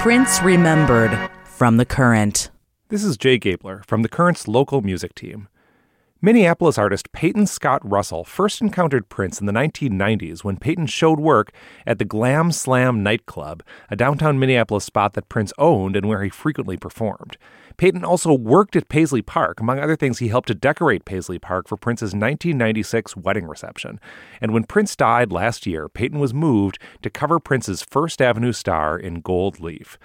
Prince Remembered from The Current. This is Jay Gabler from The Current's local music team. Minneapolis artist Peyton Scott Russell first encountered Prince in the 1990s when Peyton showed work at the Glam Slam Nightclub, a downtown Minneapolis spot that Prince owned and where he frequently performed. Peyton also worked at Paisley Park. Among other things, he helped to decorate Paisley Park for Prince's 1996 wedding reception. And when Prince died last year, Peyton was moved to cover Prince's First Avenue star in gold leaf.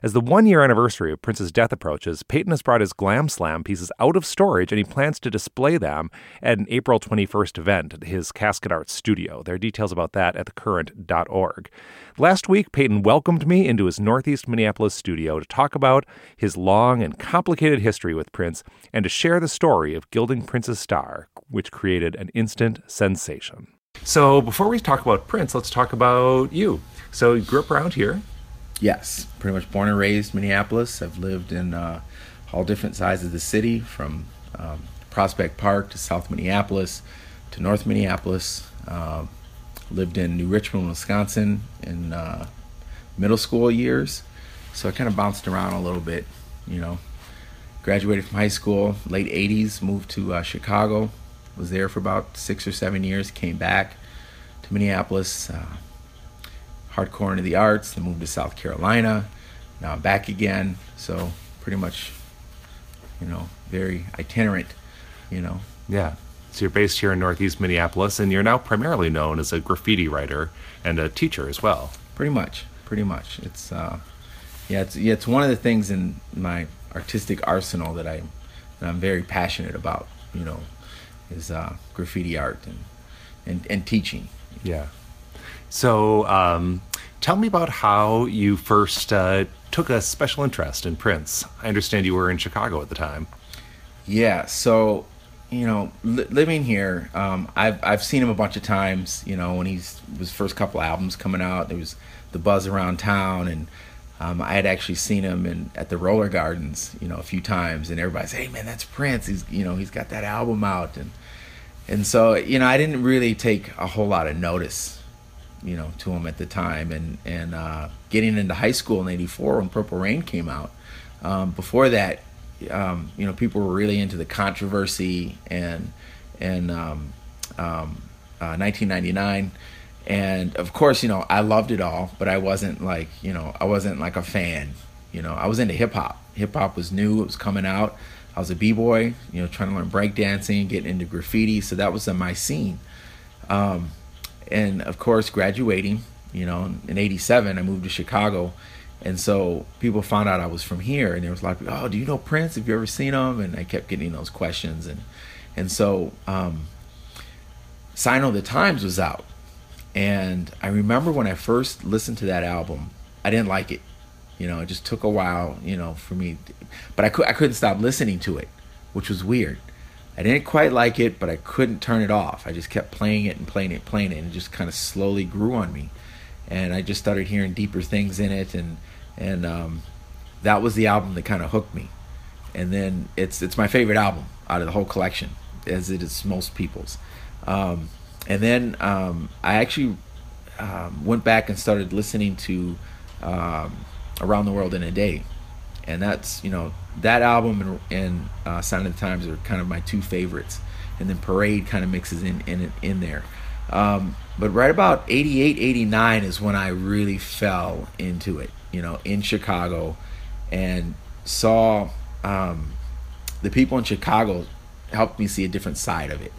As the one-year anniversary of Prince's death approaches, Peyton has brought his Glam Slam pieces out of storage, and he plans to display them at an April 21st event at his Cascade Art studio. There are details about that at thecurrent.org. Last week, Peyton welcomed me into his Northeast Minneapolis studio to talk about his long and complicated history with Prince and to share the story of gilding Prince's star, which created an instant sensation. So before we talk about Prince, let's talk about you. So you grew up around here. Yes, pretty much born and raised Minneapolis. I've lived in all different sides of the city, from Prospect Park to South Minneapolis to North Minneapolis. Lived in New Richmond, Wisconsin in middle school years. So I kind of bounced around a little bit, you know. Graduated from high school, late 80s, moved to Chicago. Was there for about 6 or 7 years, came back to Minneapolis. Hardcore into the arts, then moved to South Carolina. Now I'm back again. So pretty much, you know, very itinerant, you know. Yeah. So you're based here in Northeast Minneapolis, and you're now primarily known as a graffiti writer and a teacher as well. Pretty much. It's it's one of the things in my artistic arsenal that I'm very passionate about, you know, is graffiti art and teaching. Yeah. So tell me about how you first took a special interest in Prince. I understand you were in Chicago at the time. Yeah, so, you know, living here, I've seen him a bunch of times, you know, when his first couple albums coming out. There was the buzz around town, and I had actually seen him at the Roller Gardens, you know, a few times, and everybody's, hey, man, that's Prince. He's got that album out. And so, you know, I didn't really take a whole lot of notice, you know, to him at the time, and getting into high school in '84 when Purple Rain came out. Before that, you know, people were really into the controversy and 1999, and of course, you know, I loved it all, but I wasn't like a fan. You know, I was into hip hop. Hip hop was new; it was coming out. I was a b-boy, you know, trying to learn breakdancing, getting into graffiti. So that was my scene. And of course, graduating, you know, in 87, I moved to Chicago. And so people found out I was from here, and there was a lot of people, oh, do you know Prince? Have you ever seen him? And I kept getting those questions. And so Sign o' the Times was out. And I remember when I first listened to that album, I didn't like it. You know, it just took a while, you know, for me. But I couldn't stop listening to it, which was weird. I didn't quite like it, but I couldn't turn it off. I just kept playing it, and it just kind of slowly grew on me. And I just started hearing deeper things in it, and that was the album that kind of hooked me. And then it's my favorite album out of the whole collection, as it is most people's. And then I actually went back and started listening to Around the World in a Day. And that's, you know, that album and Sign of the Times are kind of my two favorites. And then Parade kind of mixes in there. But right about 88, 89 is when I really fell into it, you know, in Chicago. And saw the people in Chicago helped me see a different side of it,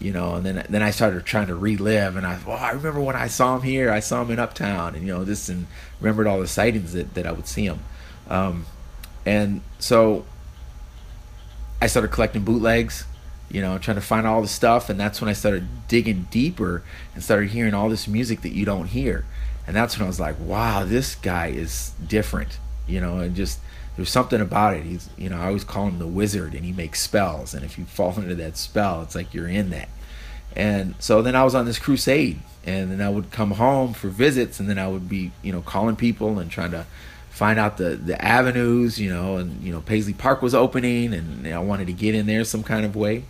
you know. And then I started trying to relive. And I remember when I saw him here. I saw him in Uptown. And, you know, this, and remembered all the sightings that I would see him. And so I started collecting bootlegs, you know, trying to find all the stuff. And that's when I started digging deeper and started hearing all this music that you don't hear. And that's when I was like, wow, this guy is different, you know, and just there's something about it. He's, you know, I always call him the wizard, and he makes spells. And if you fall into that spell, it's like you're in that. And so then I was on this crusade, and then I would come home for visits, and then I would be, you know, calling people and trying to find out the avenues, you know, and, you know, Paisley Park was opening, and I wanted to get in there some kind of way.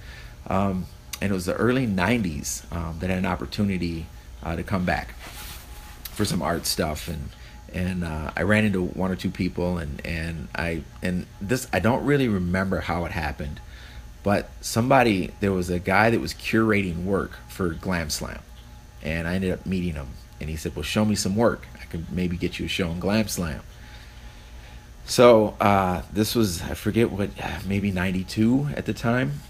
And it was the early 90s that I had an opportunity to come back for some art stuff. And And I ran into one or two people, and I don't really remember how it happened, but there was a guy that was curating work for Glam Slam, and I ended up meeting him, and he said, "Well, show me some work. I could maybe get you a show in Glam Slam." So this was, I forget what, maybe 92 at the time,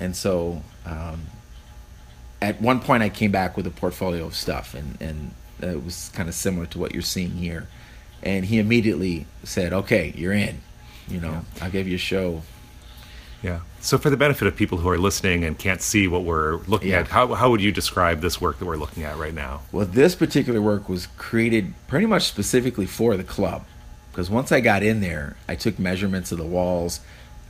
and so at one point I came back with a portfolio of stuff, and it was kind of similar to what you're seeing here. And he immediately said, "Okay, you're in, yeah. I'll give you a show." Yeah. So for the benefit of people who are listening and can't see what we're looking at, how would you describe this work that we're looking at right now? Well, this particular work was created pretty much specifically for the club, because once I got in there, I took measurements of the walls.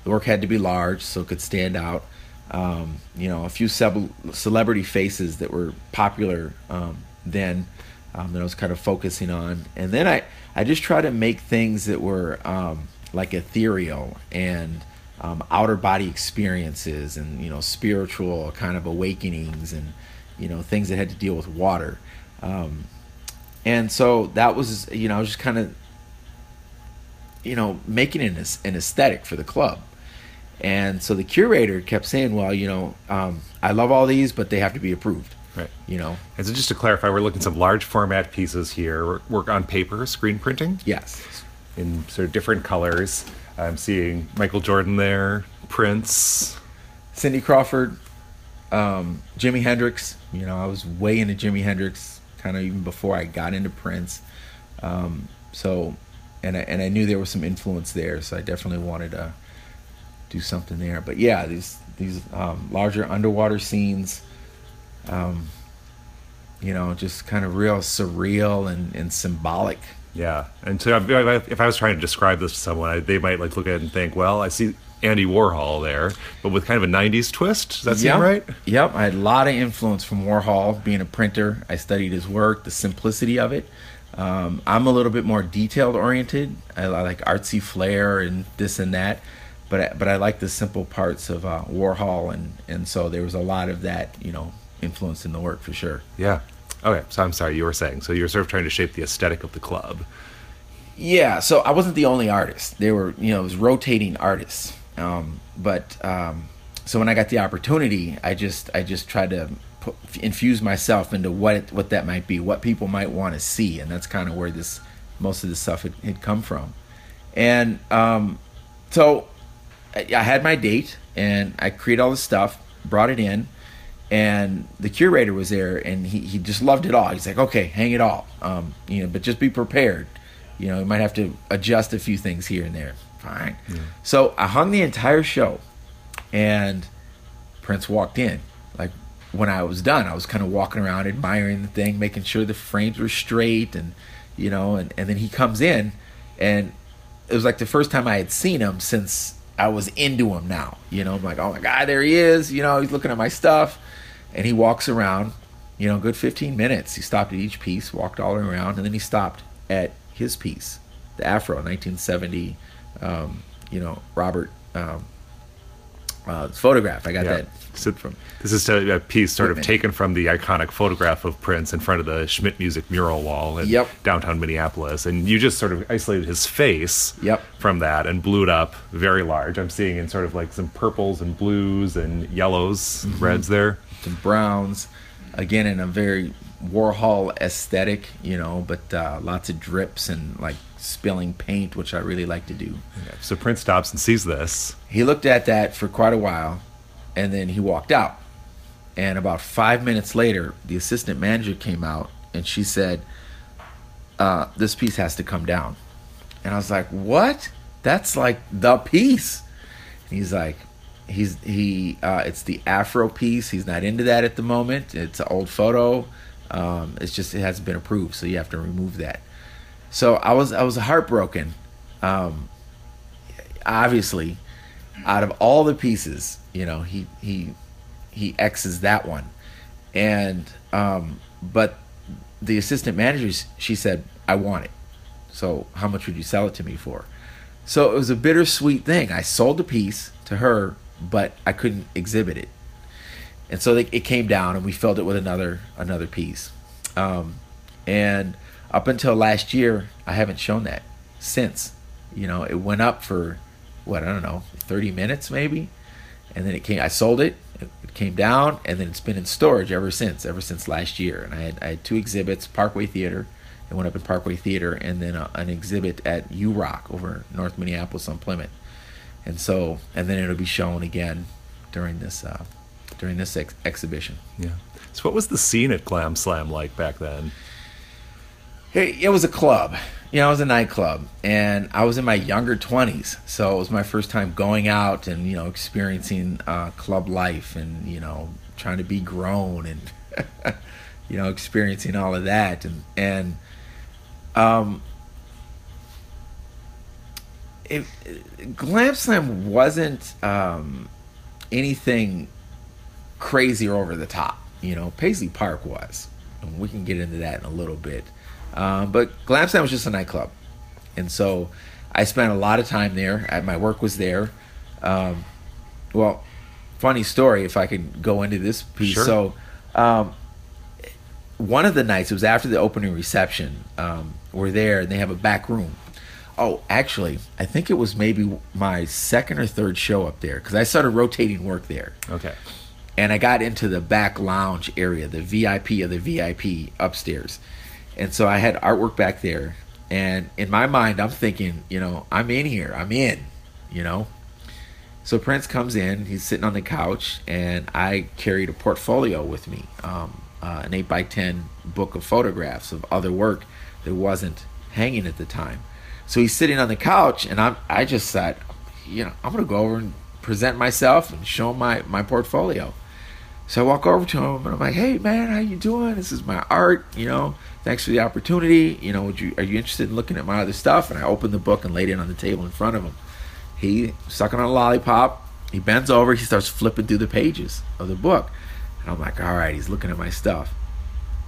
The work had to be large so it could stand out. A few celebrity faces that were popular then, that I was kind of focusing on. And then I just tried to make things that were like ethereal and outer body experiences and, spiritual kind of awakenings and, things that had to deal with water. And so that was, I was just kind of, making an aesthetic for the club. And so the curator kept saying, "Well, I love all these, but they have to be approved." Right. And so just to clarify, we're looking at some large format pieces here. Work on paper, screen printing. Yes. In sort of different colors. I'm seeing Michael Jordan there, Prince, Cindy Crawford, Jimi Hendrix. I was way into Jimi Hendrix, kind of even before I got into Prince. So I knew there was some influence there, so I definitely wanted to do something there. But yeah, these larger underwater scenes. Just kind of real surreal and symbolic. Yeah, and so if I was trying to describe this to someone, they might look at it and think, "Well, I see Andy Warhol there, but with kind of a '90s twist." Does that seem right? Yep, I had a lot of influence from Warhol. Being a printer, I studied his work, the simplicity of it. I'm a little bit more detailed oriented. I like artsy flair and this and that. But I like the simple parts of Warhol, and so there was a lot of that, influence in the work for sure. Yeah. Okay, so I'm sorry, you were saying. So you were sort of trying to shape the aesthetic of the club. Yeah, so I wasn't the only artist. There were, it was rotating artists. So when I got the opportunity, I just tried to infuse myself into what that might be, what people might want to see, and that's kind of where most of this stuff had come from. And so... I had my date, and I created all this stuff, brought it in, and the curator was there, and he just loved it all. He's like, "Okay, hang it all, but just be prepared. You might have to adjust a few things here and there." Fine. Yeah. So I hung the entire show, and Prince walked in. Like, when I was done, I was kind of walking around admiring the thing, making sure the frames were straight, and, and then he comes in, and it was like the first time I had seen him since... I was into him now, I'm like, "Oh my God, there he is, he's looking at my stuff." And he walks around, a good 15 minutes. He stopped at each piece, walked all around, and then he stopped at his piece, the Afro, 1970, Robert photograph. I got that. So this is a piece sort of taken from the iconic photograph of Prince in front of the Schmidt Music mural wall in downtown Minneapolis. And you just sort of isolated his face from that and blew it up very large. I'm seeing in sort of like some purples and blues and yellows, reds there. Some browns, again, in a very Warhol aesthetic, but lots of drips and like spilling paint, which I really like to do. Yeah. So Prince stops and sees this. He looked at that for quite a while. And then he walked out. And about 5 minutes later, the assistant manager came out, and she said, "This piece has to come down." And I was like, "What? That's like the piece." And he's like, it's the Afro piece. He's not into that at the moment. It's an old photo. It hasn't been approved, so you have to remove that. So I was heartbroken. Obviously, out of all the pieces, he X's that one. And but the assistant manager, she said, "I want it. So how much would you sell it to me for?" So it was a bittersweet thing. I sold the piece to her, but I couldn't exhibit it. And so it came down, and we filled it with another piece. And Up until last year, I haven't shown that since. You know, it went up for, what, I don't know, 30 minutes maybe? And then it came, I sold it, it came down, and then it's been in storage ever since last year. And I had two exhibits, Parkway Theater. It went up at Parkway Theater, and then an exhibit at U-Rock over North Minneapolis on Plymouth. And so, and then it'll be shown again during this exhibition. Yeah. So what was the scene at Glam Slam like back then? It was a club. You know, it was a nightclub, and I was in my younger 20s, so it was my first time going out and, you know, experiencing club life and, you know, trying to be grown and, you know, experiencing all of that. Glam Slam wasn't anything crazy or over the top. You know, Paisley Park was, and we can get into that in a little bit. But Glam Slam was just a nightclub, and so I spent a lot of time there. My work was there. Well, funny story, if I could go into this piece. Sure. So one of the nights, it was after the opening reception, we're there, and they have a back room. Oh, actually, I think it was maybe my second or third show up there, because I started rotating work there. Okay. And I got into the back lounge area, the VIP of the VIP upstairs. And so I had artwork back there. And in my mind, I'm thinking, you know, I'm in here. I'm in, you know. So Prince comes in. He's sitting on the couch. And I carried a portfolio with me, an 8x10 book of photographs of other work that wasn't hanging at the time. So he's sitting on the couch. And I just said, you know, I'm going to go over and present myself and show my portfolio. So I walk over to him, and I'm like, hey, man, how you doing? This is my art, you know. Thanks for the opportunity. You know, are you interested in looking at my other stuff? And I opened the book and laid it on the table in front of him. He sucking on a lollipop. He bends over. He starts flipping through the pages of the book. And I'm like, all right, he's looking at my stuff.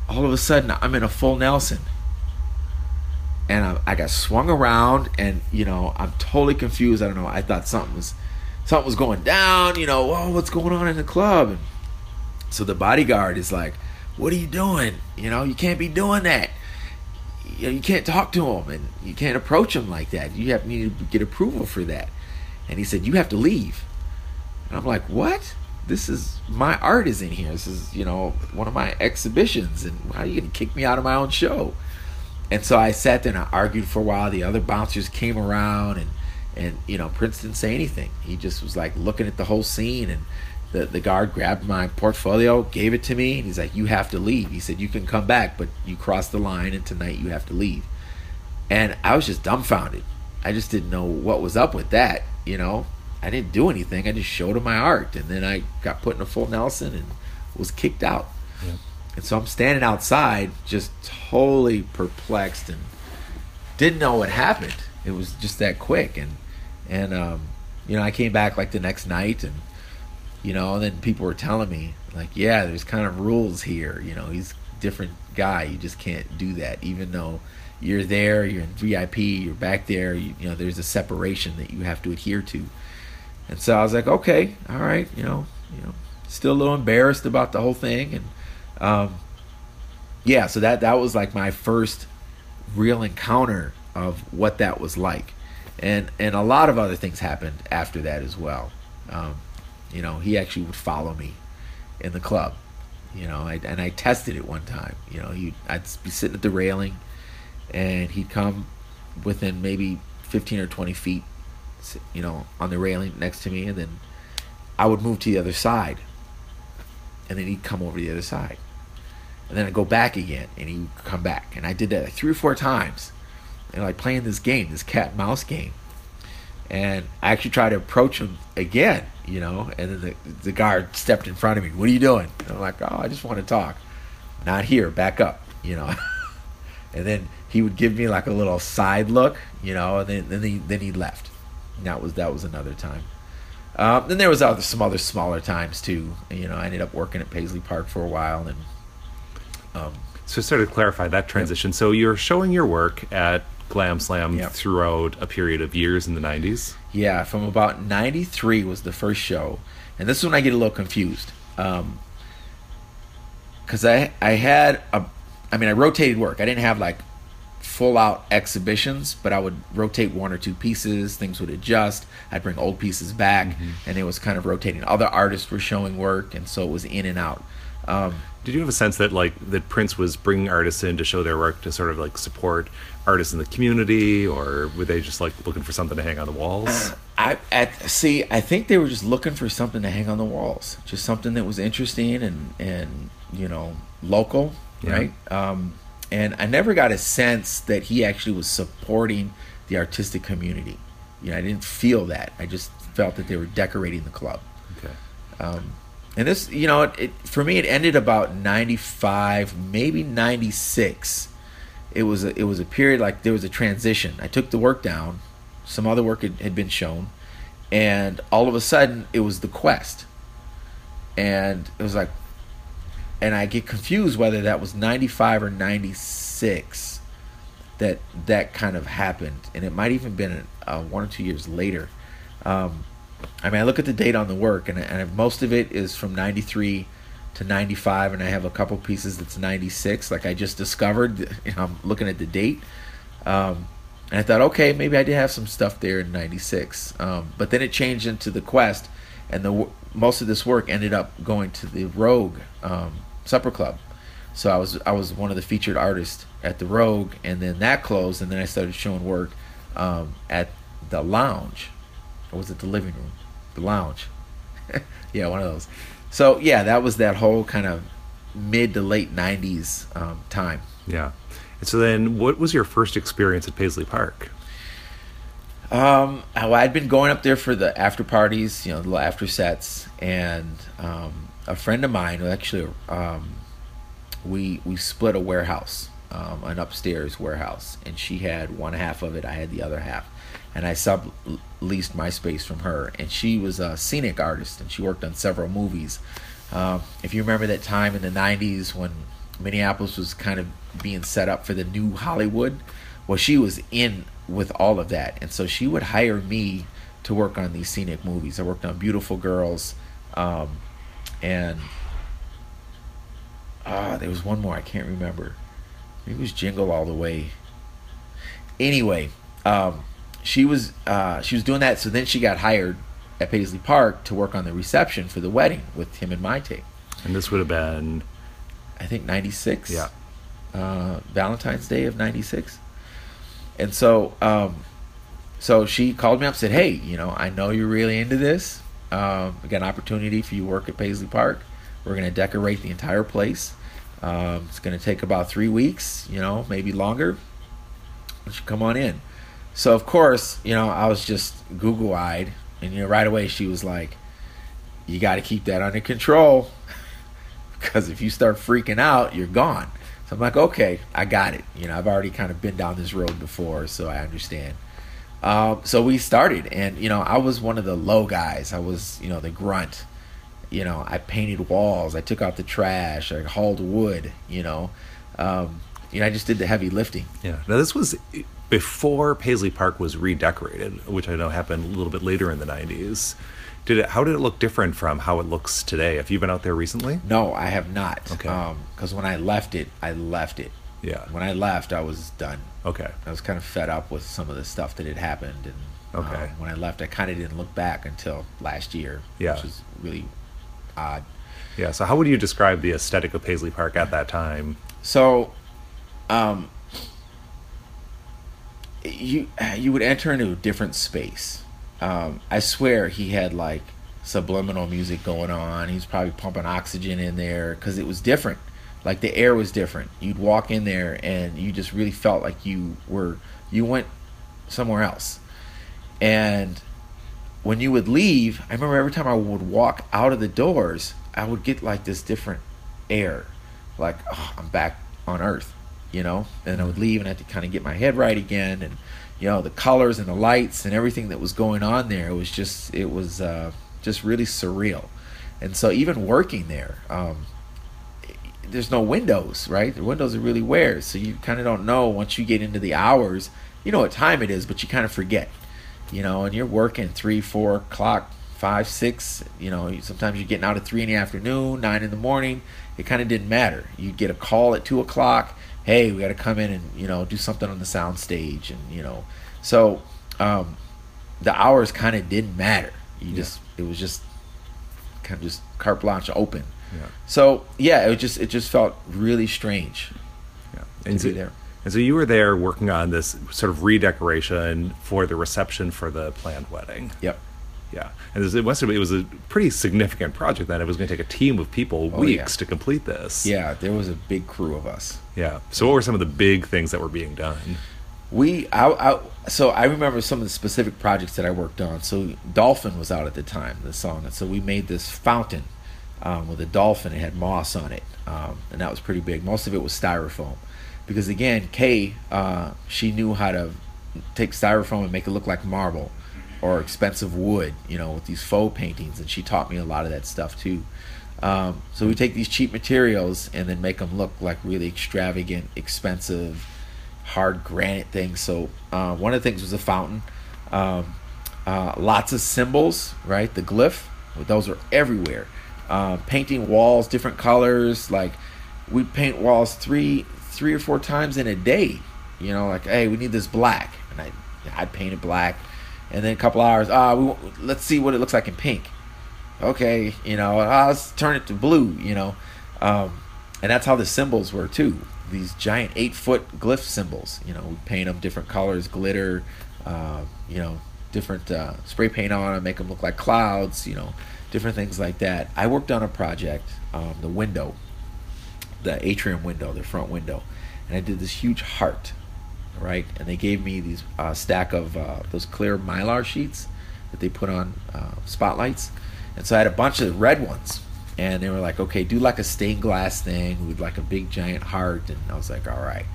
All of a sudden, I'm in a full Nelson. And I got swung around, and, you know, I'm totally confused. I don't know. I thought something was going down. You know, whoa, what's going on in the club? And so the bodyguard is like, what are you doing? You know, you can't be doing that. You know, you can't talk to him, and you can't approach him like that. You need to get approval for that. And he said, you have to leave. And I'm like, what? This is, my art is in here. This is, you know, one of my exhibitions. And how are you going to kick me out of my own show? And so I sat there and I argued for a while. The other bouncers came around, and you know, Prince didn't say anything. He just was like looking at the whole scene, and the guard grabbed my portfolio, gave it to me, and he's like, you have to leave. He said, you can come back, but you crossed the line, and tonight you have to leave. And I was just dumbfounded. I just didn't know what was up with that, you know. I didn't do anything. I just showed him my art, and then I got put in a full Nelson and was kicked out. Yeah. And so I'm standing outside just totally perplexed and didn't know what happened. It was just that quick. And you know, I came back like the next night, and you know, and then people were telling me, like, yeah, there's kind of rules here. You know, he's a different guy. You just can't do that. Even though you're there, you're in VIP, you're back there, you know, there's a separation that you have to adhere to. And so I was like, okay, all right, you know, still a little embarrassed about the whole thing. And, yeah, so that was like my first real encounter of what that was like. And a lot of other things happened after that as well. You know, he actually would follow me in the club. You know, and I tested it one time. You know, I'd be sitting at the railing, and he'd come within maybe 15 or 20 feet, you know, on the railing next to me, and then I would move to the other side, and then he'd come over to the other side, and then I'd go back again, and he'd come back. And I did that like 3 or 4 times, and like playing this game, this cat and mouse game. And I actually tried to approach him again, you know, and then the guard stepped in front of me. What are you doing? And I'm like, oh, I just want to talk. Not here, back up, you know. And then he would give me like a little side look, you know, and then he left. And that was another time. Then there was some other smaller times too. You know, I ended up working at Paisley Park for a while, and so sort of clarify that transition. Yep. So you're showing your work at Glam Slam, yep, throughout a period of years in the 90s? Yeah, from about 93 was the first show. And this is when I get a little confused. Because I rotated work. I didn't have like full-out exhibitions, but I would rotate one or two pieces. Things would adjust. I'd bring old pieces back, and it was kind of rotating. Other artists were showing work, and so it was in and out. Did you have a sense that that Prince was bringing artists in to show their work to sort of support artists in the community, or were they just looking for something to hang on the walls? I think they were just looking for something to hang on the walls, just something that was interesting and local, right? And I never got a sense that he actually was supporting the artistic community. I didn't feel that. I just felt that they were decorating the club. Okay. And this, for me, it ended about 95, maybe 96. It was a period, there was a transition. I took the work down. Some other work had been shown. And all of a sudden, it was The Quest. And it was and I get confused whether that was 95 or 96 that kind of happened. And it might even been 1 or 2 years later. I look at the date on the work, and most of it is from 93 to 95, and I have a couple pieces that's 96. I just discovered, I'm looking at the date. And I thought, okay, maybe I did have some stuff there in 96. But then it changed into The Quest, and most of this work ended up going to the Rogue Supper Club. So I was one of the featured artists at the Rogue, and then that closed, and then I started showing work at the Lounge. Or was it the living room? The Lounge. Yeah, one of those. So, yeah, that was that whole kind of mid to late 90s time. Yeah. And so then what was your first experience at Paisley Park? I'd been going up there for the after parties, the little after sets. And a friend of mine, actually, we split a warehouse, an upstairs warehouse. And she had one half of it. I had the other half. And I subleased my space from her. And she was a scenic artist, and she worked on several movies. If you remember that time in the 90s when Minneapolis was kind of being set up for the new Hollywood, well, she was in with all of that. And so she would hire me to work on these scenic movies. I worked on Beautiful Girls. There was one more. I can't remember. Maybe it was Jingle All the Way. Anyway, She was doing that, so then she got hired at Paisley Park to work on the reception for the wedding with him and my tape. And this would have been, I think, 96. Yeah, Valentine's Day of 96. And so, so she called me up and said, "Hey, I know you're really into this. We got an opportunity for you to work at Paisley Park. We're going to decorate the entire place. It's going to take about 3 weeks, maybe longer. You should come on in." So, of course, I was just google-eyed. And, right away she was like, "You got to keep that under control because if you start freaking out, you're gone." So I'm like, okay, I got it. I've already kind of been down this road before, so I understand. So we started. And, I was one of the low guys. I was, the grunt. I painted walls. I took out the trash. I hauled wood, I just did the heavy lifting. Yeah. Now, this was before Paisley Park was redecorated, which I know happened a little bit later in the 90s. How did it look different from how it looks today? Have you been out there recently? No, I have not. Okay. Because when I left it, Yeah. When I left, I was done. Okay. I was kind of fed up with some of the stuff that had happened. And when I left, I kind of didn't look back until last year, which was really odd. Yeah. So how would you describe the aesthetic of Paisley Park at that time? So... you would enter into a different space. I swear he had subliminal music going on. He was probably pumping oxygen in there because it was different. The air was different. You'd walk in there and you just really felt like you went somewhere else. And when you would leave, I remember every time I would walk out of the doors, I would get this different air, oh, I'm back on Earth. And I would leave and I had to kind of get my head right again, and the colors and the lights and everything that was going on there, it was just really surreal. And so even working there, there's no windows, right? The windows are really weird, so you kind of don't know once you get into the hours, what time it is, but you kind of forget, and you're working 3, 4 o'clock, 5, 6, sometimes you're getting out at 3 in the afternoon, 9 in the morning. It kind of didn't matter. You'd get a call at 2 o'clock. hey, we got to come in and, you know, do something on the sound stage. And, you know, so the hours kind of didn't matter. You just, it was just kind of just carte blanche open. Yeah. So, yeah, it just felt really strange to be there. And so you were there working on this sort of redecoration for the reception for the planned wedding. Yep. Yeah. And it was a pretty significant project then. It was going to take a team of people weeks to complete this. Yeah, there was a big crew of us. Yeah. So what were some of the big things that were being done? So I remember some of the specific projects that I worked on. So Dolphin was out at the time, the song. And so we made this fountain with a dolphin. It had moss on it. And that was pretty big. Most of it was styrofoam. Because again, Kay, she knew how to take styrofoam and make it look like marble or expensive wood, you know, with these faux paintings, and she taught me a lot of that stuff too. So we take these cheap materials and then make them look like really extravagant, expensive, hard granite things. So one of the things was a fountain. Lots of symbols, right? The glyph, those are everywhere. Painting walls, different colors. Like we paint walls three or four times in a day, you know, like, hey, we need this black, and I painted black, and then a couple hours, let's see what it looks like in pink. Okay, you know, let's turn it to blue, you know, and that's how the symbols were too. These giant 8-foot glyph symbols, you know, we paint them different colors, glitter, you know, different spray paint on them, make them look like clouds, you know, different things like that. I worked on a project, the window. The atrium window, the front window, and I did this huge heart, right? And they gave me these stack of those clear Mylar sheets that they put on spotlights, and so I had a bunch of red ones, and they were like, okay, do like a stained glass thing with like a big giant heart. And I was like, all right.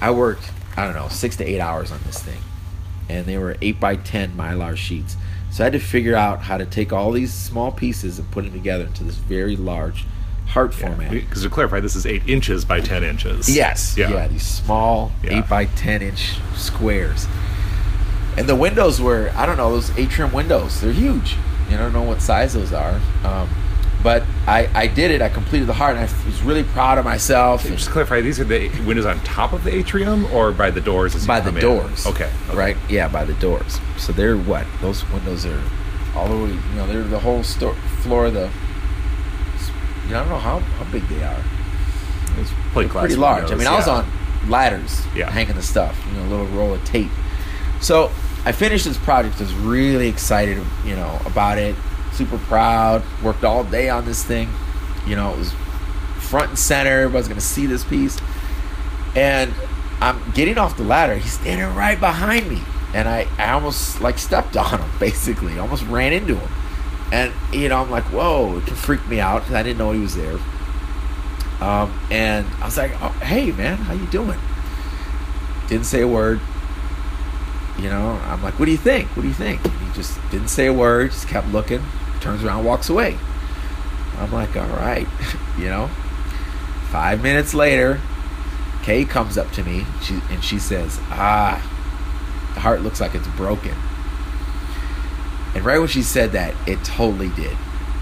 I worked, I don't know, 6 to 8 hours on this thing, and they were 8x10 Mylar sheets, so I had to figure out how to take all these small pieces and put them together into this very large heart format. Because to clarify, this is 8 inches by 10 inches. Yes. Yeah, these small 8 by 10 inch squares. And the windows were, I don't know, those atrium windows, they're huge. You don't know what size those are. But I did it. I completed the heart, and I was really proud of myself. And just to clarify, these are the windows on top of the atrium or by the doors? By the doors. Okay. Right? Yeah, by the doors. So they're what? Those windows are all the way, you know, they're the whole floor of the... I don't know how big they are. It's pretty large. Windows, I mean, I was on ladders hanging the stuff, you know, a little roll of tape. So I finished this project. I was really excited, you know, about it. Super proud. Worked all day on this thing. You know, it was front and center. Everybody's going to see this piece. And I'm getting off the ladder. He's standing right behind me. And I almost, like, stepped on him, basically. Almost ran into him. And, you know, I'm like, whoa, it freaked me out because I didn't know he was there. And I was like, oh, hey, man, how you doing? Didn't say a word. You know, I'm like, what do you think? What do you think? And he just didn't say a word, just kept looking, turns around, walks away. I'm like, all right. You know, 5 minutes later, Kay comes up to me, and she says, the heart looks like it's broken. And right when she said that, it totally did.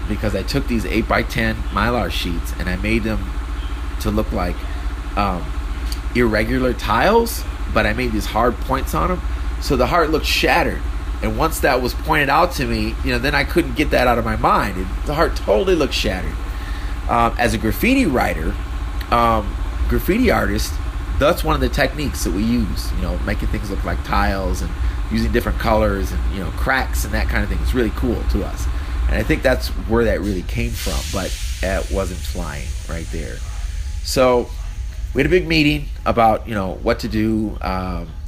Because I took these 8x10 Mylar sheets and I made them to look like irregular tiles, but I made these hard points on them. So the heart looked shattered. And once that was pointed out to me, you know, then I couldn't get that out of my mind. The heart totally looked shattered. As a graffiti writer, graffiti artist, that's one of the techniques that we use, you know, making things look like tiles and using different colors and, you know, cracks and that kind of thing. It's really cool to us. And I think that's where that really came from, but it wasn't flying right there. So we had a big meeting about, you know, what to do.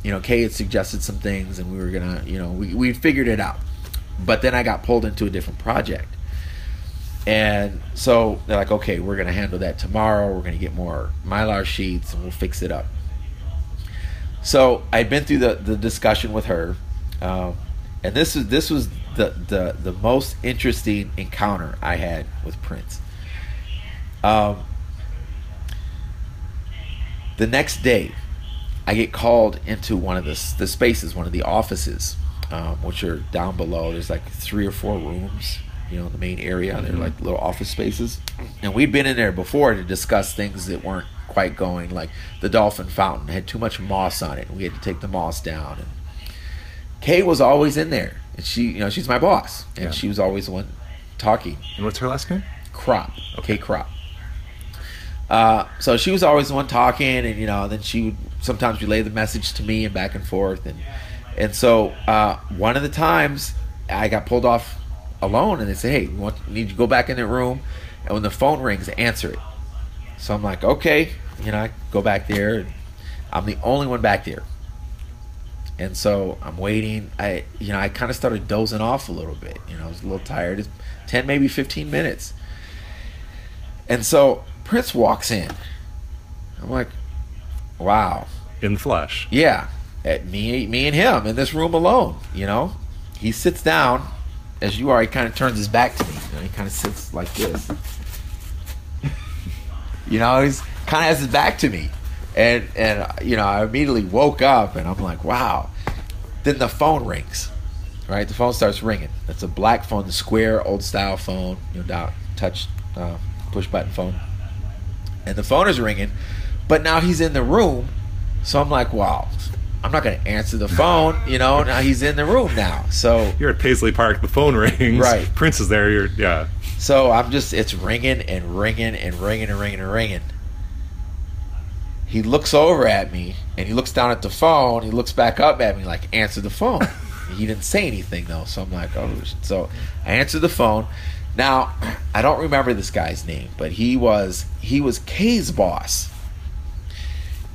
You know, Kay had suggested some things and we were going to, you know, we figured it out. But then I got pulled into a different project. And so they're like, okay, we're going to handle that tomorrow. We're going to get more Mylar sheets and we'll fix it up. So I'd been through the discussion with her, and this was the most interesting encounter I had with Prince. The next day, I get called into one of the spaces, one of the offices, which are down below. There's like 3 or 4 rooms, you know, in the main area. They're like little office spaces, and we'd been in there before to discuss things that weren't quite going. Like the Dolphin fountain had too much moss on it, and we had to take the moss down. And Kay was always in there, and she, you know, she's my boss, and she was always the one talking. And what's her last name? Crop. Okay. Kay Crop. So she was always the one talking, and you know, then she would sometimes relay the message to me and back and forth, and so one of the times I got pulled off alone, and they said, "Hey, we need you to go back in that room, and when the phone rings, answer it." So I'm like, "Okay," you know, I go back there, and I'm the only one back there, and so I'm waiting. I kind of started dozing off a little bit. You know, I was a little tired. It's 10, maybe 15 minutes, and so Prince walks in. I'm like, wow. In the flesh. Yeah. At me and him in this room alone, you know. He sits down. As you are, he kind of turns his back to me. You know, he kind of sits like this. You know, he's kind of has his back to me. And you know, I immediately woke up, and I'm like, wow. Then the phone rings. Right? The phone starts ringing. It's a black phone, the square, old-style phone, you know, touch, push-button phone. And the phone is ringing, but now he's in the room, so I'm like, wow, I'm not going to answer the phone, you know, now he's in the room now. So you're at Paisley Park, the phone rings, right? Prince is there, yeah. So I'm just, it's ringing and ringing and ringing and ringing and ringing. He looks over at me, and he looks down at the phone, he looks back up at me like, answer the phone. He didn't say anything though, so I'm like, oh. So I answered the phone. Now, I don't remember this guy's name, but he was Kay's boss.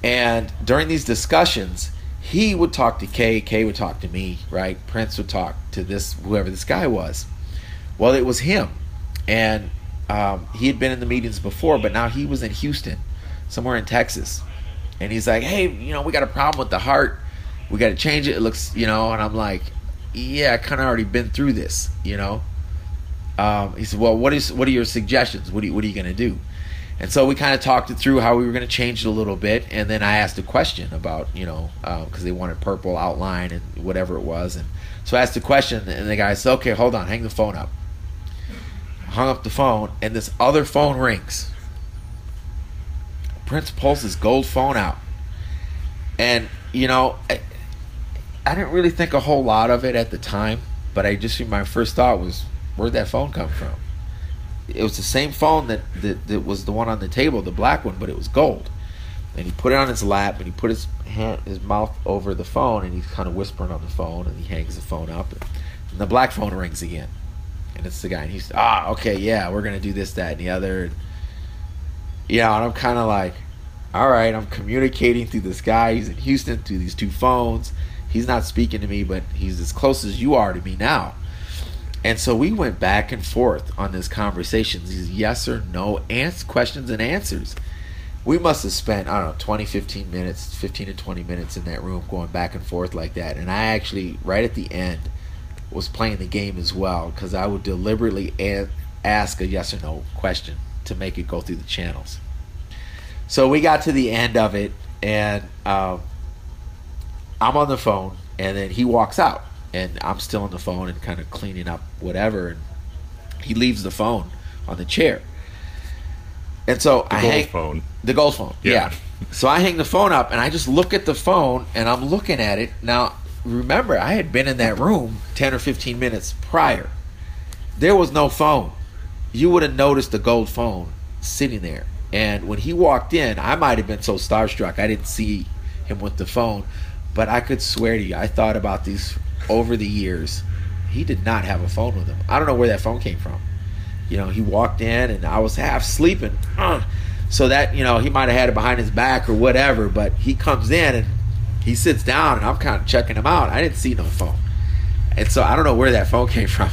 And during these discussions, he would talk to Kay, Kay would talk to me, right? Prince would talk to this, whoever this guy was. Well, it was him. And he had been in the meetings before, but now he was in Houston, somewhere in Texas. And he's like, hey, you know, we got a problem with the heart. We got to change it. It looks, you know, and I'm like, yeah, I kind of already been through this, you know? He said, well, what are your suggestions? What are you going to do? And so we kind of talked it through how we were going to change it a little bit. And then I asked a question about, you know, because they wanted purple outline and whatever it was. And so I asked a question, and the guy said, okay, hold on, hang the phone up. Hung up the phone, and this other phone rings. Prince pulls his gold phone out. And, you know, I didn't really think a whole lot of it at the time, but I just, my first thought was, where'd that phone come from? It was the same phone that was the one on the table, the black one, but it was gold. And he put it on his lap, and he put his mouth over the phone, and he's kind of whispering on the phone, and he hangs the phone up. And the black phone rings again. And it's the guy, and he's, okay, yeah, we're going to do this, that, and the other. And, you know, and I'm kind of like, all right, I'm communicating through this guy. He's in Houston through these two phones. He's not speaking to me, but he's as close as you are to me now. And so we went back and forth on this conversation, these yes or no questions and answers. We must have spent, I don't know, 15 to 20 minutes in that room going back and forth like that. And I actually, right at the end, was playing the game as well, because I would deliberately ask a yes or no question to make it go through the channels. So we got to the end of it, and I'm on the phone, and then he walks out. And I'm still on the phone and kind of cleaning up whatever. And he leaves the phone on the chair. And so I hang the gold phone. Yeah. So I hang the phone up, and I just look at the phone, and I'm looking at it. Now, remember, I had been in that room 10 or 15 minutes prior. There was no phone. You would have noticed the gold phone sitting there. And when he walked in, I might have been so starstruck. I didn't see him with the phone. But I could swear to you, I thought about these over the years. He did not have a phone with him. I don't know where that phone came from. You know, he walked in, and I was half sleeping. So that, you know, he might have had it behind his back or whatever, but he comes in, and he sits down, and I'm kind of checking him out. I didn't see no phone. And so I don't know where that phone came from.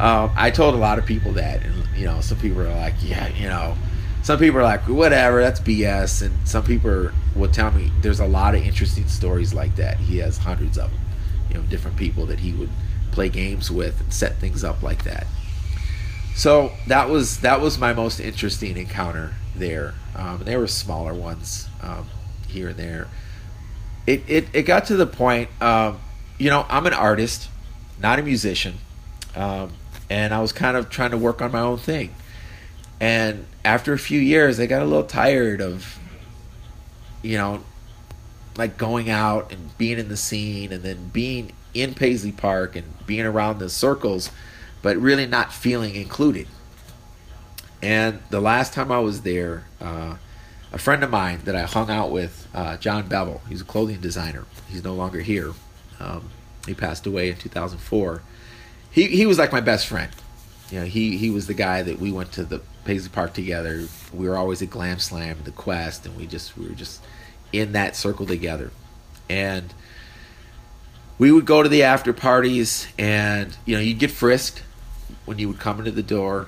I told a lot of people that, and, you know, some people are like, yeah, you know. Some people are like, whatever, that's BS. And some people will tell me there's a lot of interesting stories like that. He has hundreds of them. You know, different people that he would play games with and set things up like that. So that was my most interesting encounter there. There were smaller ones here and there. It got to the point, you know, I'm an artist, not a musician, and I was kind of trying to work on my own thing. And after a few years, I got a little tired of, you know, like going out and being in the scene and then being in Paisley Park and being around the circles, but really not feeling included. And the last time I was there, a friend of mine that I hung out with, John Bevel, he's a clothing designer. He's no longer here. He passed away in 2004. He was like my best friend. You know, he was the guy that we went to the Paisley Park together. We were always at Glam Slam, The Quest, and we were just in that circle together. And we would go to the after parties, and you know, you'd get frisked when you would come into the door,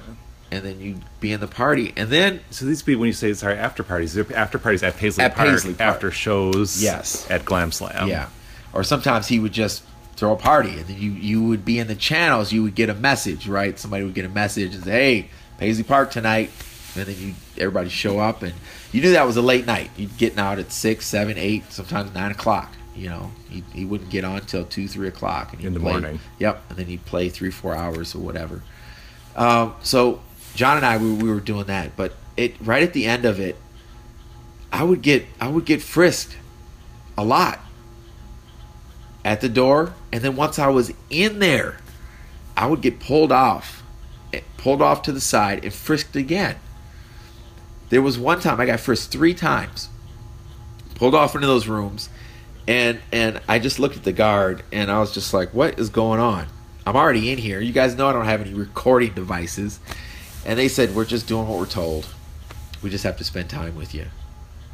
and then you'd be in the party. And then, so these people, when you say, sorry, after parties, they're after parties at Paisley Park after shows, yes, at Glam Slam, yeah. Or sometimes he would just throw a party, and then you would be in the channels. You would get a message, right? Somebody would get a message and say, "Hey, Paisley Park tonight," and then everybody show up, and you knew that was a late night. You'd getting out at 6, 7, 8, sometimes 9 o'clock. You know, he wouldn't get on till 2, 3 o'clock in the morning. Yep, and then he'd play 3, 4 hours or whatever. So John and I, we were doing that, but right at the end of it, I would get frisked a lot at the door, and then once I was in there, I would get pulled off to the side and frisked again. There was one time I got frisked 3 times, pulled off into those rooms, and I just looked at the guard, and I was just like, what is going on? I'm already in here. You guys know I don't have any recording devices. And they said, we're just doing what we're told. We just have to spend time with you.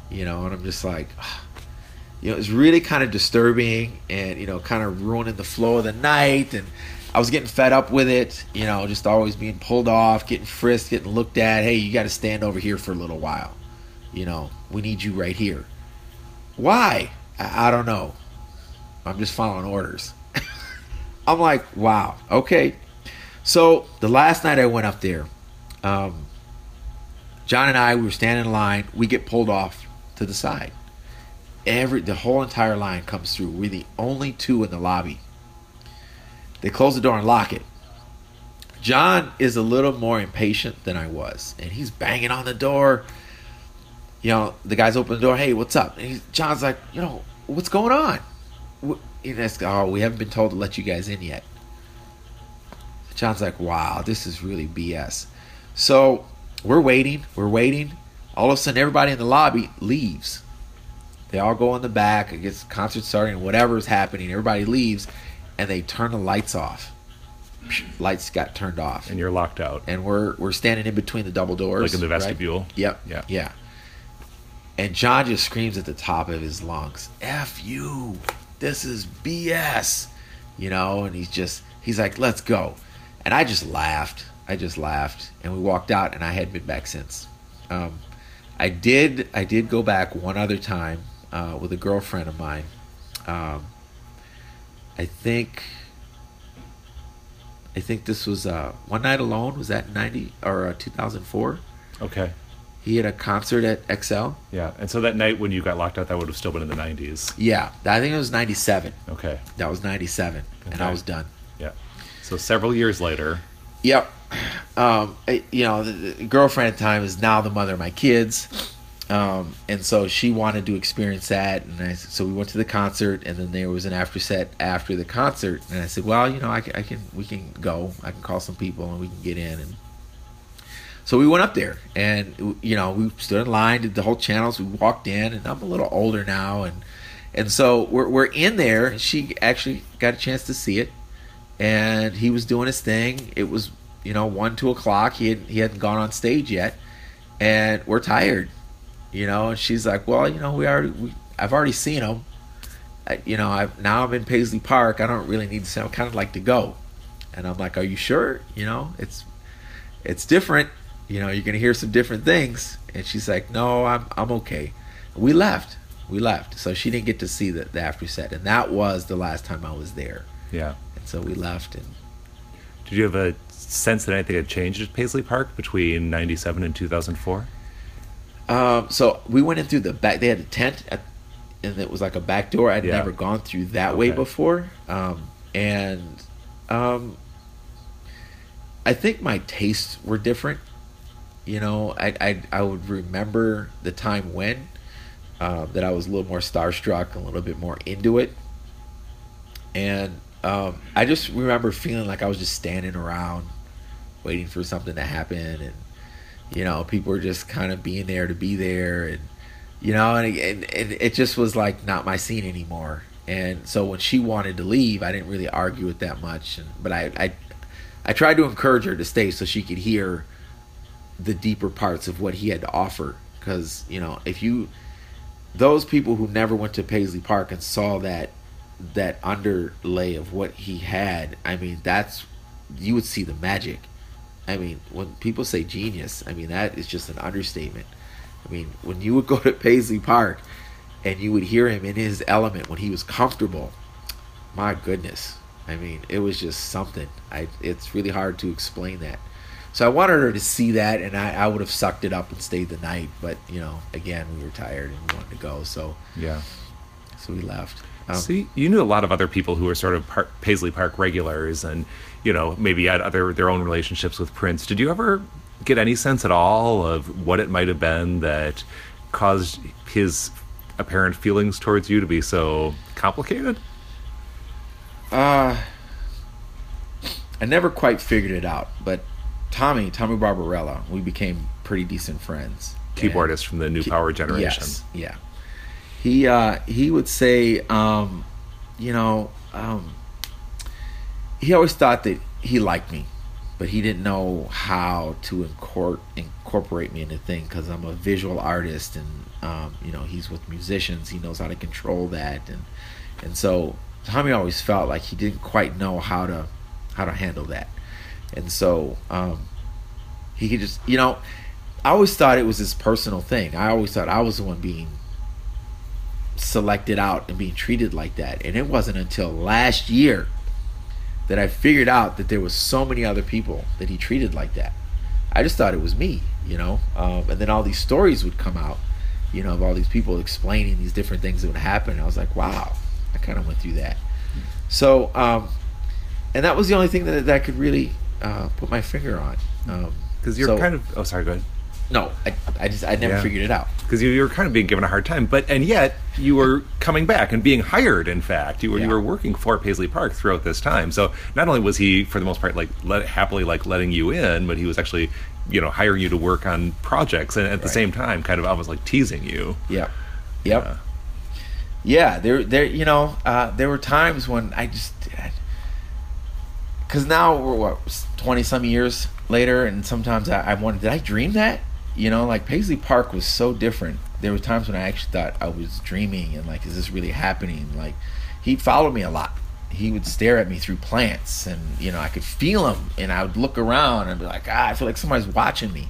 You know, and I'm just like, oh. You know, it's really kind of disturbing and, you know, kind of ruining the flow of the night. And I was getting fed up with it, you know, just always being pulled off, getting frisked, getting looked at. Hey, you got to stand over here for a little while. You know, we need you right here. Why? I don't know. I'm just following orders. I'm like, wow, okay. So the last night I went up there, John and I, we were standing in line. We get pulled off to the side. The whole entire line comes through. We're the only two in the lobby. They close the door and lock it. John is a little more impatient than I was, and he's banging on the door. You know, the guys open the door. Hey, what's up? And John's like, you know, what's going on? We haven't been told to let you guys in yet. John's like, wow, this is really BS. So we're waiting. All of a sudden, everybody in the lobby leaves. They all go in the back. It gets concert starting and whatever's happening. Everybody leaves, and they turn the lights off. Lights got turned off, and you're locked out. And we're standing in between the double doors, like in the vestibule. Right? Yep. Yeah. And John just screams at the top of his lungs, "F you! This is BS!" You know. And he's like, "Let's go," and I just laughed, and we walked out. And I hadn't been back since. I did go back one other time with a girlfriend of mine. I think this was One Night Alone. Was that 90 or 2004? Okay. He had a concert at XL. Yeah, and so that night when you got locked out, that would have still been in the 90s. Yeah, I think it was 97. Okay. That was 97, okay. And I was done. Yeah. So several years later. Yep. You know, the girlfriend at the time is now the mother of my kids, and so she wanted to experience that, and so we went to the concert, and then there was an after set after the concert, and I said, well, you know, we can go, I can call some people and we can get in. And so we went up there, and you know, we stood in line, did the whole channels, we walked in, and I'm a little older now, and so we're in there, and she actually got a chance to see it, and he was doing his thing. It was, you know, 1, 2 o'clock. He hadn't gone on stage yet, and we're tired, you know. And she's like, "Well, you know, I've already seen him. I'm in Paisley Park. I don't really need to. I kind of like to go." And I'm like, "Are you sure? You know, it's different. You know, you're gonna hear some different things." And she's like, "No, I'm okay." We left. So she didn't get to see the after set, and that was the last time I was there. Yeah. And so we left. And did you have a sense that anything had changed at Paisley Park between 97 and 2004? So we went in through the back. They had a tent, and it was like a back door. I'd never gone through that way before. I think my tastes were different. You know, I would remember the time when that I was a little more starstruck, a little bit more into it. And I just remember feeling like I was just standing around waiting for something to happen. And, you know, people were just kind of being there to be there. And, you know, and it just was like not my scene anymore. And so when she wanted to leave, I didn't really argue with that much. But I tried to encourage her to stay so she could hear the deeper parts of what he had to offer. Because, you know, those people who never went to Paisley Park and saw that underlay of what he had, I mean, you would see the magic. I mean, when people say genius, I mean, that is just an understatement. I mean, when you would go to Paisley Park and you would hear him in his element when he was comfortable, my goodness. I mean, it was just something. It's really hard to explain that. So I wanted her to see that, and I would have sucked it up and stayed the night. But, you know, again, we were tired and we wanted to go. So, yeah. So we left. See, you knew a lot of other people who were sort of Paisley Park regulars and, you know, maybe had their own relationships with Prince. Did you ever get any sense at all of what it might have been that caused his apparent feelings towards you to be so complicated? I never quite figured it out, but Tommy Barbarella, we became pretty decent friends. Keyboardist from the New Power generation. Yes, yeah. He would say, he always thought that he liked me, but he didn't know how to incorporate me into things because I'm a visual artist, and he's with musicians. He knows how to control that, and so Tommy always felt like he didn't quite know how to handle that, and so he could just, you know, I always thought it was his personal thing. I always thought I was the one being selected out and being treated like that, and it wasn't until last year that I figured out that there was so many other people that he treated like that. I just thought it was me, you know. And then all these stories would come out, you know, of all these people explaining these different things that would happen. And I was like, wow, I kind of went through that. So, and that was the only thing that I could really put my finger on. Because you're kind of... Oh, sorry, go ahead. No, I never figured it out. Because you were kind of being given a hard time, and yet you were coming back and being hired. In fact, you were working for Paisley Park throughout this time. So not only was he, for the most part, like happily like letting you in, but he was actually, you know, hiring you to work on projects, and at the same time, kind of almost like teasing you. Yeah. Yep. Yeah. There. You know, there were times when I just, because now we're 20-some years later, and sometimes I wonder, did I dream that? You know, like Paisley Park was so different. There were times when I actually thought I was dreaming and like, is this really happening? Like, he followed me a lot. He would stare at me through plants, and, you know, I could feel him, and I would look around and be like, I feel like somebody's watching me.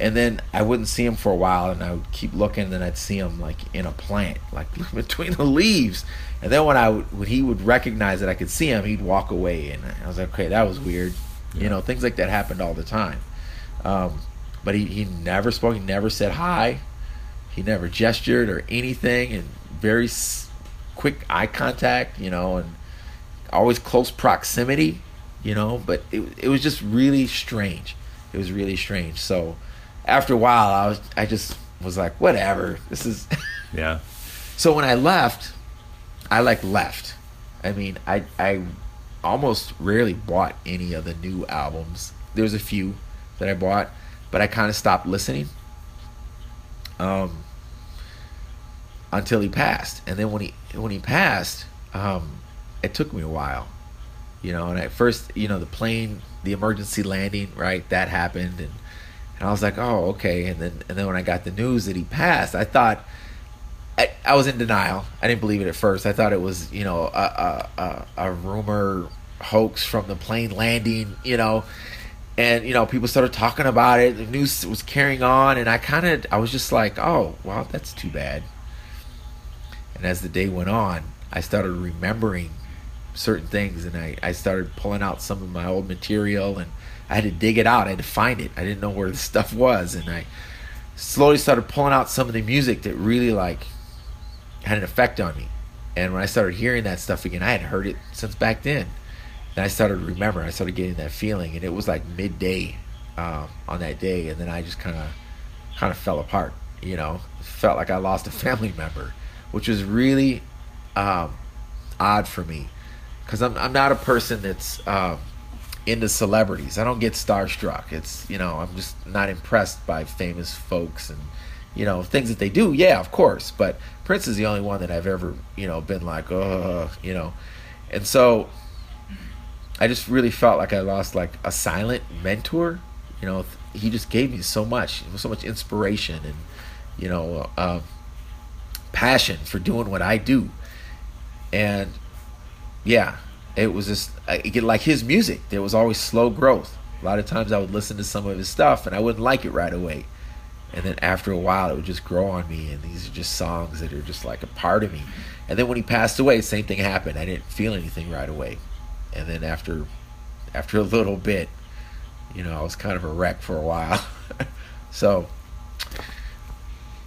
And then I wouldn't see him for a while, and I would keep looking, and then I'd see him like in a plant, like between the leaves. And then when he would recognize that I could see him, he'd walk away, and I was like, okay, that was weird. Yeah. You know, things like that happened all the time. But he never spoke. He never said hi. He never gestured or anything. And very quick eye contact, you know, and always close proximity, you know. But it was just really strange. It was really strange. So after a while, I just was like, whatever. This is yeah. So when I left, I left. I mean, I almost rarely bought any of the new albums. There was a few that I bought, but I kind of stopped listening until he passed. And then when he passed, it took me a while, you know. And at first, you know, the emergency landing, right, that happened, and I was like, oh, okay. And then when I got the news that he passed, I thought I was in denial. I didn't believe it at first. I thought it was, you know, a rumor hoax from the plane landing, you know. And, you know, people started talking about it. The news was carrying on. And I was just like, oh, wow, that's too bad. And as the day went on, I started remembering certain things. And I started pulling out some of my old material. And I had to dig it out. I had to find it. I didn't know where the stuff was. And I slowly started pulling out some of the music that really, like, had an effect on me. And when I started hearing that stuff again, I had heard it since back then. And I started getting that feeling, and it was like midday on that day, and then I just kind of fell apart. You know, felt like I lost a family member, which was really odd for me, because I'm not a person that's into celebrities. I don't get starstruck. It's, you know, I'm just not impressed by famous folks and, you know, things that they do. Yeah, of course. But Prince is the only one that I've ever, you know, been like, oh, you know. And so I just really felt like I lost like a silent mentor. You know, he just gave me so much inspiration and, you know, passion for doing what I do. And yeah, it was just like his music. There was always slow growth. A lot of times I would listen to some of his stuff and I wouldn't like it right away. And then after a while, it would just grow on me. And these are just songs that are just like a part of me. And then when he passed away, same thing happened. I didn't feel anything right away. And then after a little bit, you know, I was kind of a wreck for a while. So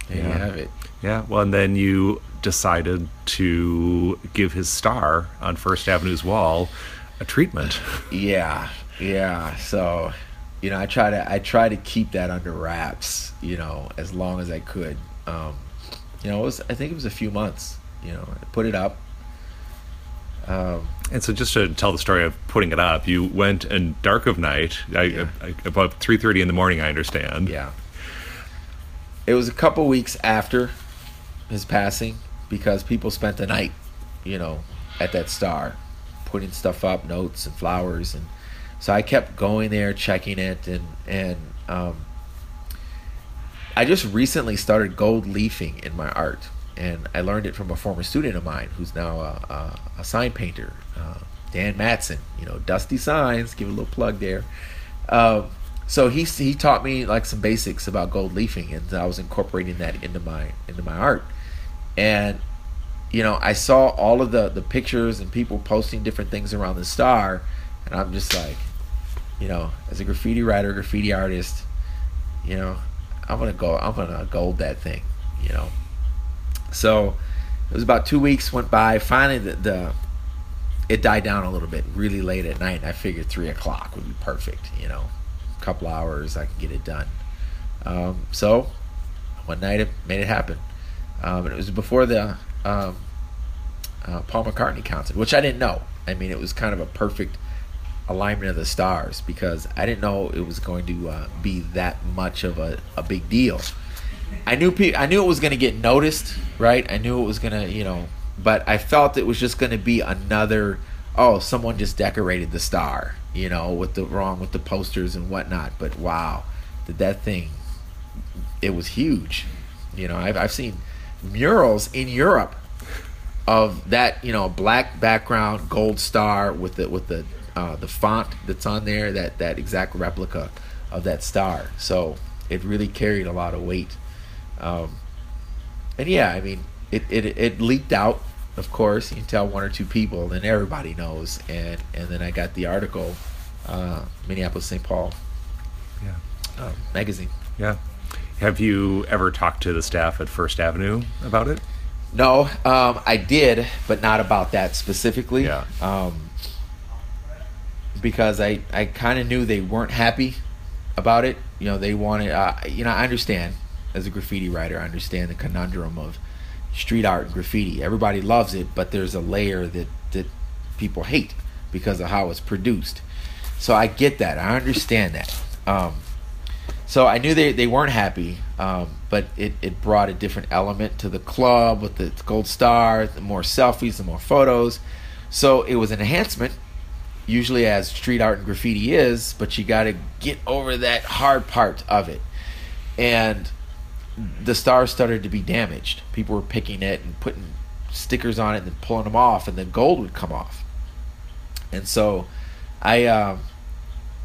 there you have it. Yeah. Well, and then you decided to give his star on First Avenue's wall a treatment. Yeah. So, you know, I try to keep that under wraps, you know, as long as I could. You know, I think it was a few months. You know, I put it up. And so, just to tell the story of putting it up, you went in dark of night, about 3:30 in the morning, I understand. Yeah. It was a couple weeks after his passing, because people spent the night, you know, at that star, putting stuff up, notes and flowers, and so I kept going there, checking it, and I just recently started gold leafing in my art. And I learned it from a former student of mine who's now a sign painter, Dan Matson. You know, Dusty Signs, give a little plug there. So he taught me like some basics about gold leafing, and I was incorporating that into my art. And you know, I saw all of the pictures and people posting different things around the star, and I'm just like, you know, as a graffiti writer, graffiti artist, you know, I'm gonna gold that thing, you know. So it was about 2 weeks went by. Finally, it died down a little bit, really late at night. And I figured 3:00 would be perfect. You know, a couple hours, I could get it done. So one night, it made it happen. And it was before the Paul McCartney concert, which I didn't know. I mean, it was kind of a perfect alignment of the stars, because I didn't know it was going to be that much of a big deal. I knew it was going to get noticed, right? I knew it was going to, you know, but I felt it was just going to be another, oh, someone just decorated the star, you know, with the posters and whatnot. But wow, that thing, it was huge. You know, I've seen murals in Europe of that, you know, black background, gold star with the font that's on there, that exact replica of that star. So it really carried a lot of weight. And yeah, I mean, it leaked out, of course. You can tell one or two people, and everybody knows. And then I got the article, Minneapolis St. Paul magazine. Yeah. Have you ever talked to the staff at First Avenue about it? No, I did, but not about that specifically. Yeah. Because I kind of knew they weren't happy about it. You know, they wanted, you know, I understand. As a graffiti writer, I understand the conundrum of street art and graffiti. Everybody loves it, but there's a layer that people hate because of how it's produced. So I get that. I understand that. So I knew they weren't happy, but it brought a different element to the club with the gold star, the more selfies, the more photos. So it was an enhancement, usually, as street art and graffiti is, but you got to get over that hard part of it. And the star started to be damaged. People were picking it and putting stickers on it and then pulling them off, and then gold would come off. And so I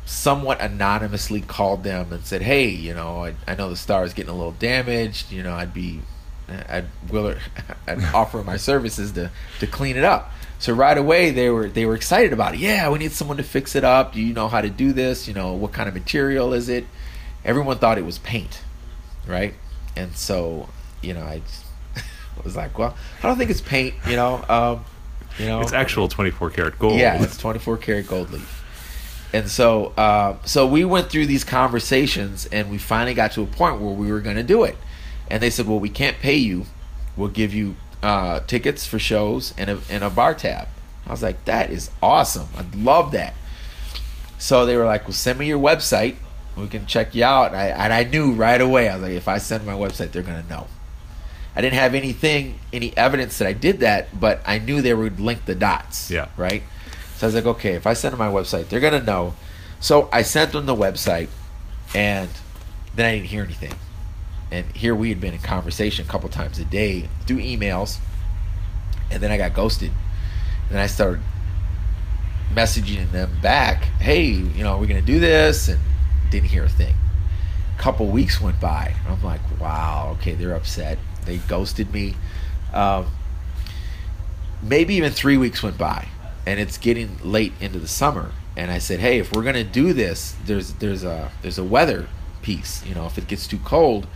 somewhat anonymously called them and said, hey, you know, I know the star is getting a little damaged. You know, I'd offer my services to clean it up. So right away they were excited about it. Yeah, we need someone to fix it up. Do you know how to do this? You know, what kind of material is it? Everyone thought it was paint, right? And so, you know, I was like, well, I don't think it's paint, you know. You know, it's actual 24-karat gold. Yeah, it's 24-karat gold leaf. And so so we went through these conversations, and we finally got to a point where we were going to do it. And they said, well, we can't pay you. We'll give you tickets for shows and a bar tab. I was like, that is awesome. I love that. So they were like, well, send me your website. We can check you out. And I knew right away. I was like, if I send my website, they're going to know. I didn't have any evidence that I did that, but I knew they would link the dots. Yeah. Right? So I was like, okay, if I send them my website, they're going to know. So I sent them the website, and then I didn't hear anything. And here we had been in conversation a couple times a day through emails, and then I got ghosted. And I started messaging them back, hey, we're going to do this, and didn't hear a thing. A couple weeks went by. I'm like, wow, okay, they're upset. They ghosted me. Maybe even 3 weeks went by, and it's getting late into the summer. And I said, hey, if we're going to do this, there's a weather piece. If it gets too cold,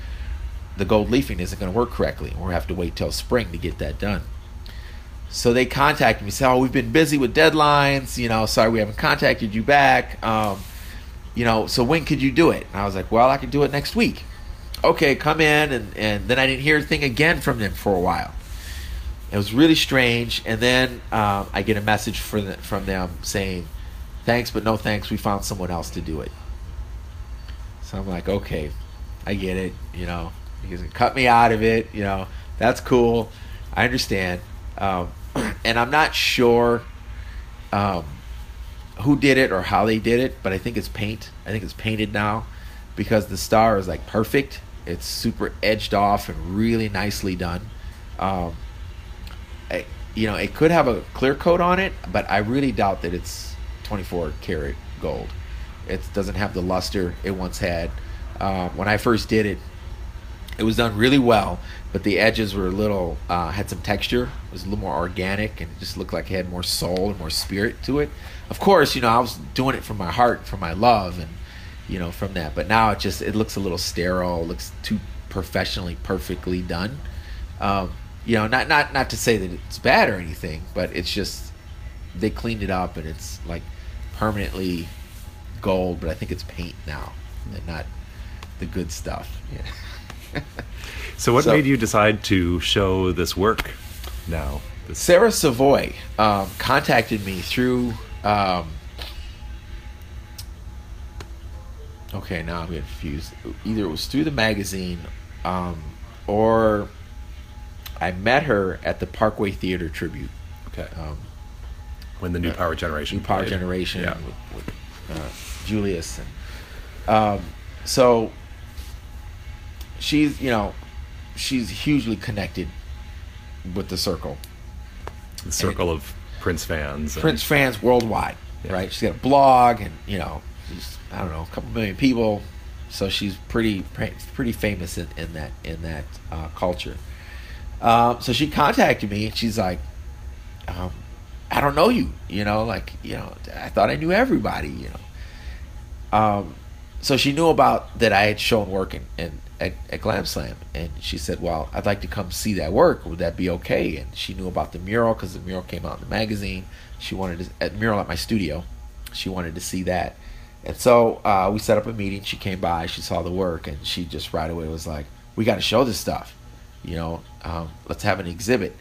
the gold leafing isn't going to work correctly. We'll have to wait till spring to get that done. So they contacted me, said, oh, we've been busy with deadlines, sorry we haven't contacted you back, so when could you do it? And I was like, well, I could do it next week. Okay, come in. And then I didn't hear a thing again from them for a while. It was really strange. And then I get a message from them saying, thanks, but no thanks, we found someone else to do it. So I'm like, okay, I get it, he's gonna cut me out of it, that's cool, I understand. And I'm not sure who did it or how they did it, but I think it's paint. I think it's painted now because the star is like perfect. It's super edged off and really nicely done. It could have a clear coat on it, but I really doubt that it's 24 karat gold. It doesn't have the luster it once had. When I first did it, it was done really well, but the edges were a little, had some texture. It was a little more organic, and it just looked like it had more soul and more spirit to it. Of course, I was doing it from my heart, from my love, and, from that. But now it looks a little sterile. It looks too professionally, perfectly done. Not to say that it's bad or anything, but it's just they cleaned it up, and it's like permanently gold, but I think it's paint now and not the good stuff. Yeah. So what made you decide to show this work now? Sarah Savoy contacted me through... okay, now I'm confused. Either it was through the magazine or I met her at the Parkway Theater tribute. Okay. When the New Power Generation New Power Generation yeah. with Julius. And, so... She's hugely connected with the circle. The circle of Prince fans. Prince fans worldwide, yeah. Right? She's got a blog and, she's, I don't know, a couple million people. So she's pretty famous in that culture. So she contacted me, and she's like, I don't know you, I thought I knew everybody, so she knew about that I had shown work at Glam Slam, and she said, well, I'd like to come see that work, would that be okay? And she knew about the mural because the mural came out in the magazine. She wanted a mural at my studio. She wanted to see that. And so we set up a meeting. She came by, she saw the work, and she just right away was like, we got to show this stuff, let's have an exhibit.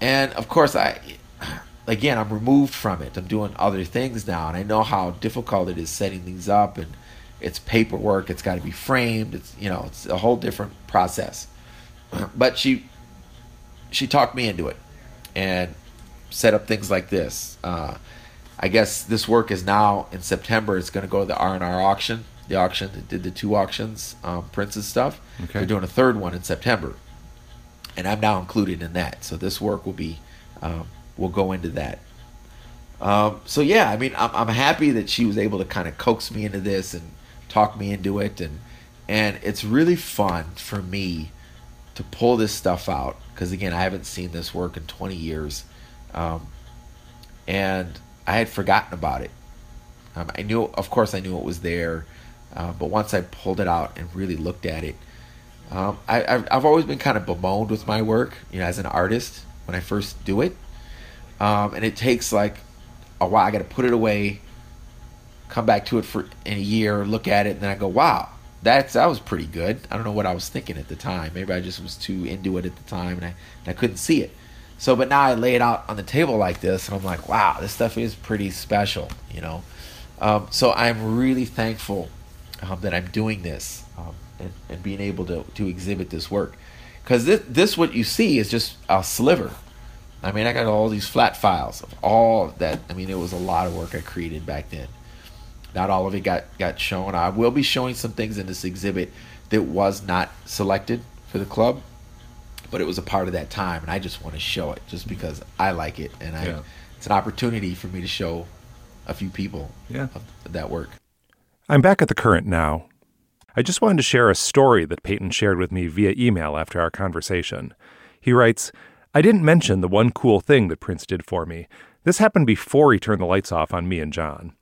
And of course, I'm removed from it. I'm doing other things now, and I know how difficult it is setting things up, and it's paperwork. It's got to be framed. It's it's a whole different process. But she talked me into it, and set up things like this. I guess this work is now in September. It's going to go to the R&R auction. The auction that did the two auctions, Prince's stuff. Okay. They're doing a third one in September, and I'm now included in that. So this work will be will go into that. So yeah, I'm happy that she was able to kind of coax me into this and talk me into it, and it's really fun for me to pull this stuff out because, again, I haven't seen this work in 20 years, and I had forgotten about it. I knew it was there, but once I pulled it out and really looked at it, I've always been kind of bemoaned with my work, as an artist when I first do it, and it takes like a while. I got to put it away, come back to it for in a year, look at it, and then I go, wow, that was pretty good. I don't know what I was thinking at the time. Maybe I just was too into it at the time, and I couldn't see it. So, but now I lay it out on the table like this, and I'm like, wow, this stuff is pretty special, you know. So I'm really thankful that I'm doing this and being able to exhibit this work. Because this what you see is just a sliver. I mean, I got all these flat files of all that. I mean, it was a lot of work I created back then. Not all of it got shown. I will be showing some things in this exhibit that was not selected for the club, but it was a part of that time, and I just want to show it just because I like it, and it's an opportunity for me to show a few people that work. I'm back at the Current now. I just wanted to share a story that Peyton shared with me via email after our conversation. He writes, I didn't mention the one cool thing that Prince did for me. This happened before he turned the lights off on me and John.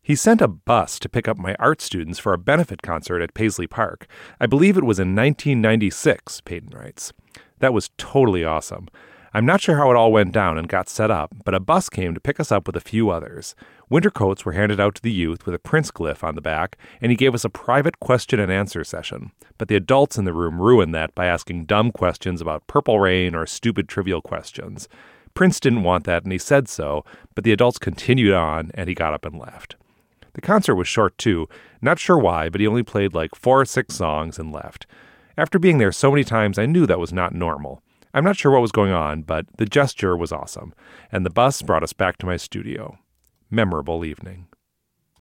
He sent a bus to pick up my art students for a benefit concert at Paisley Park. I believe it was in 1996, Peyton writes. That was totally awesome. I'm not sure how it all went down and got set up, but a bus came to pick us up with a few others. Winter coats were handed out to the youth with a Prince glyph on the back, and he gave us a private question and answer session. But the adults in the room ruined that by asking dumb questions about Purple Rain or stupid trivial questions. Prince didn't want that, and he said so, but the adults continued on, and he got up and left. The concert was short, too. Not sure why, but he only played like 4 or 6 songs and left. After being there so many times, I knew that was not normal. I'm not sure what was going on, but the gesture was awesome, and the bus brought us back to my studio. Memorable evening.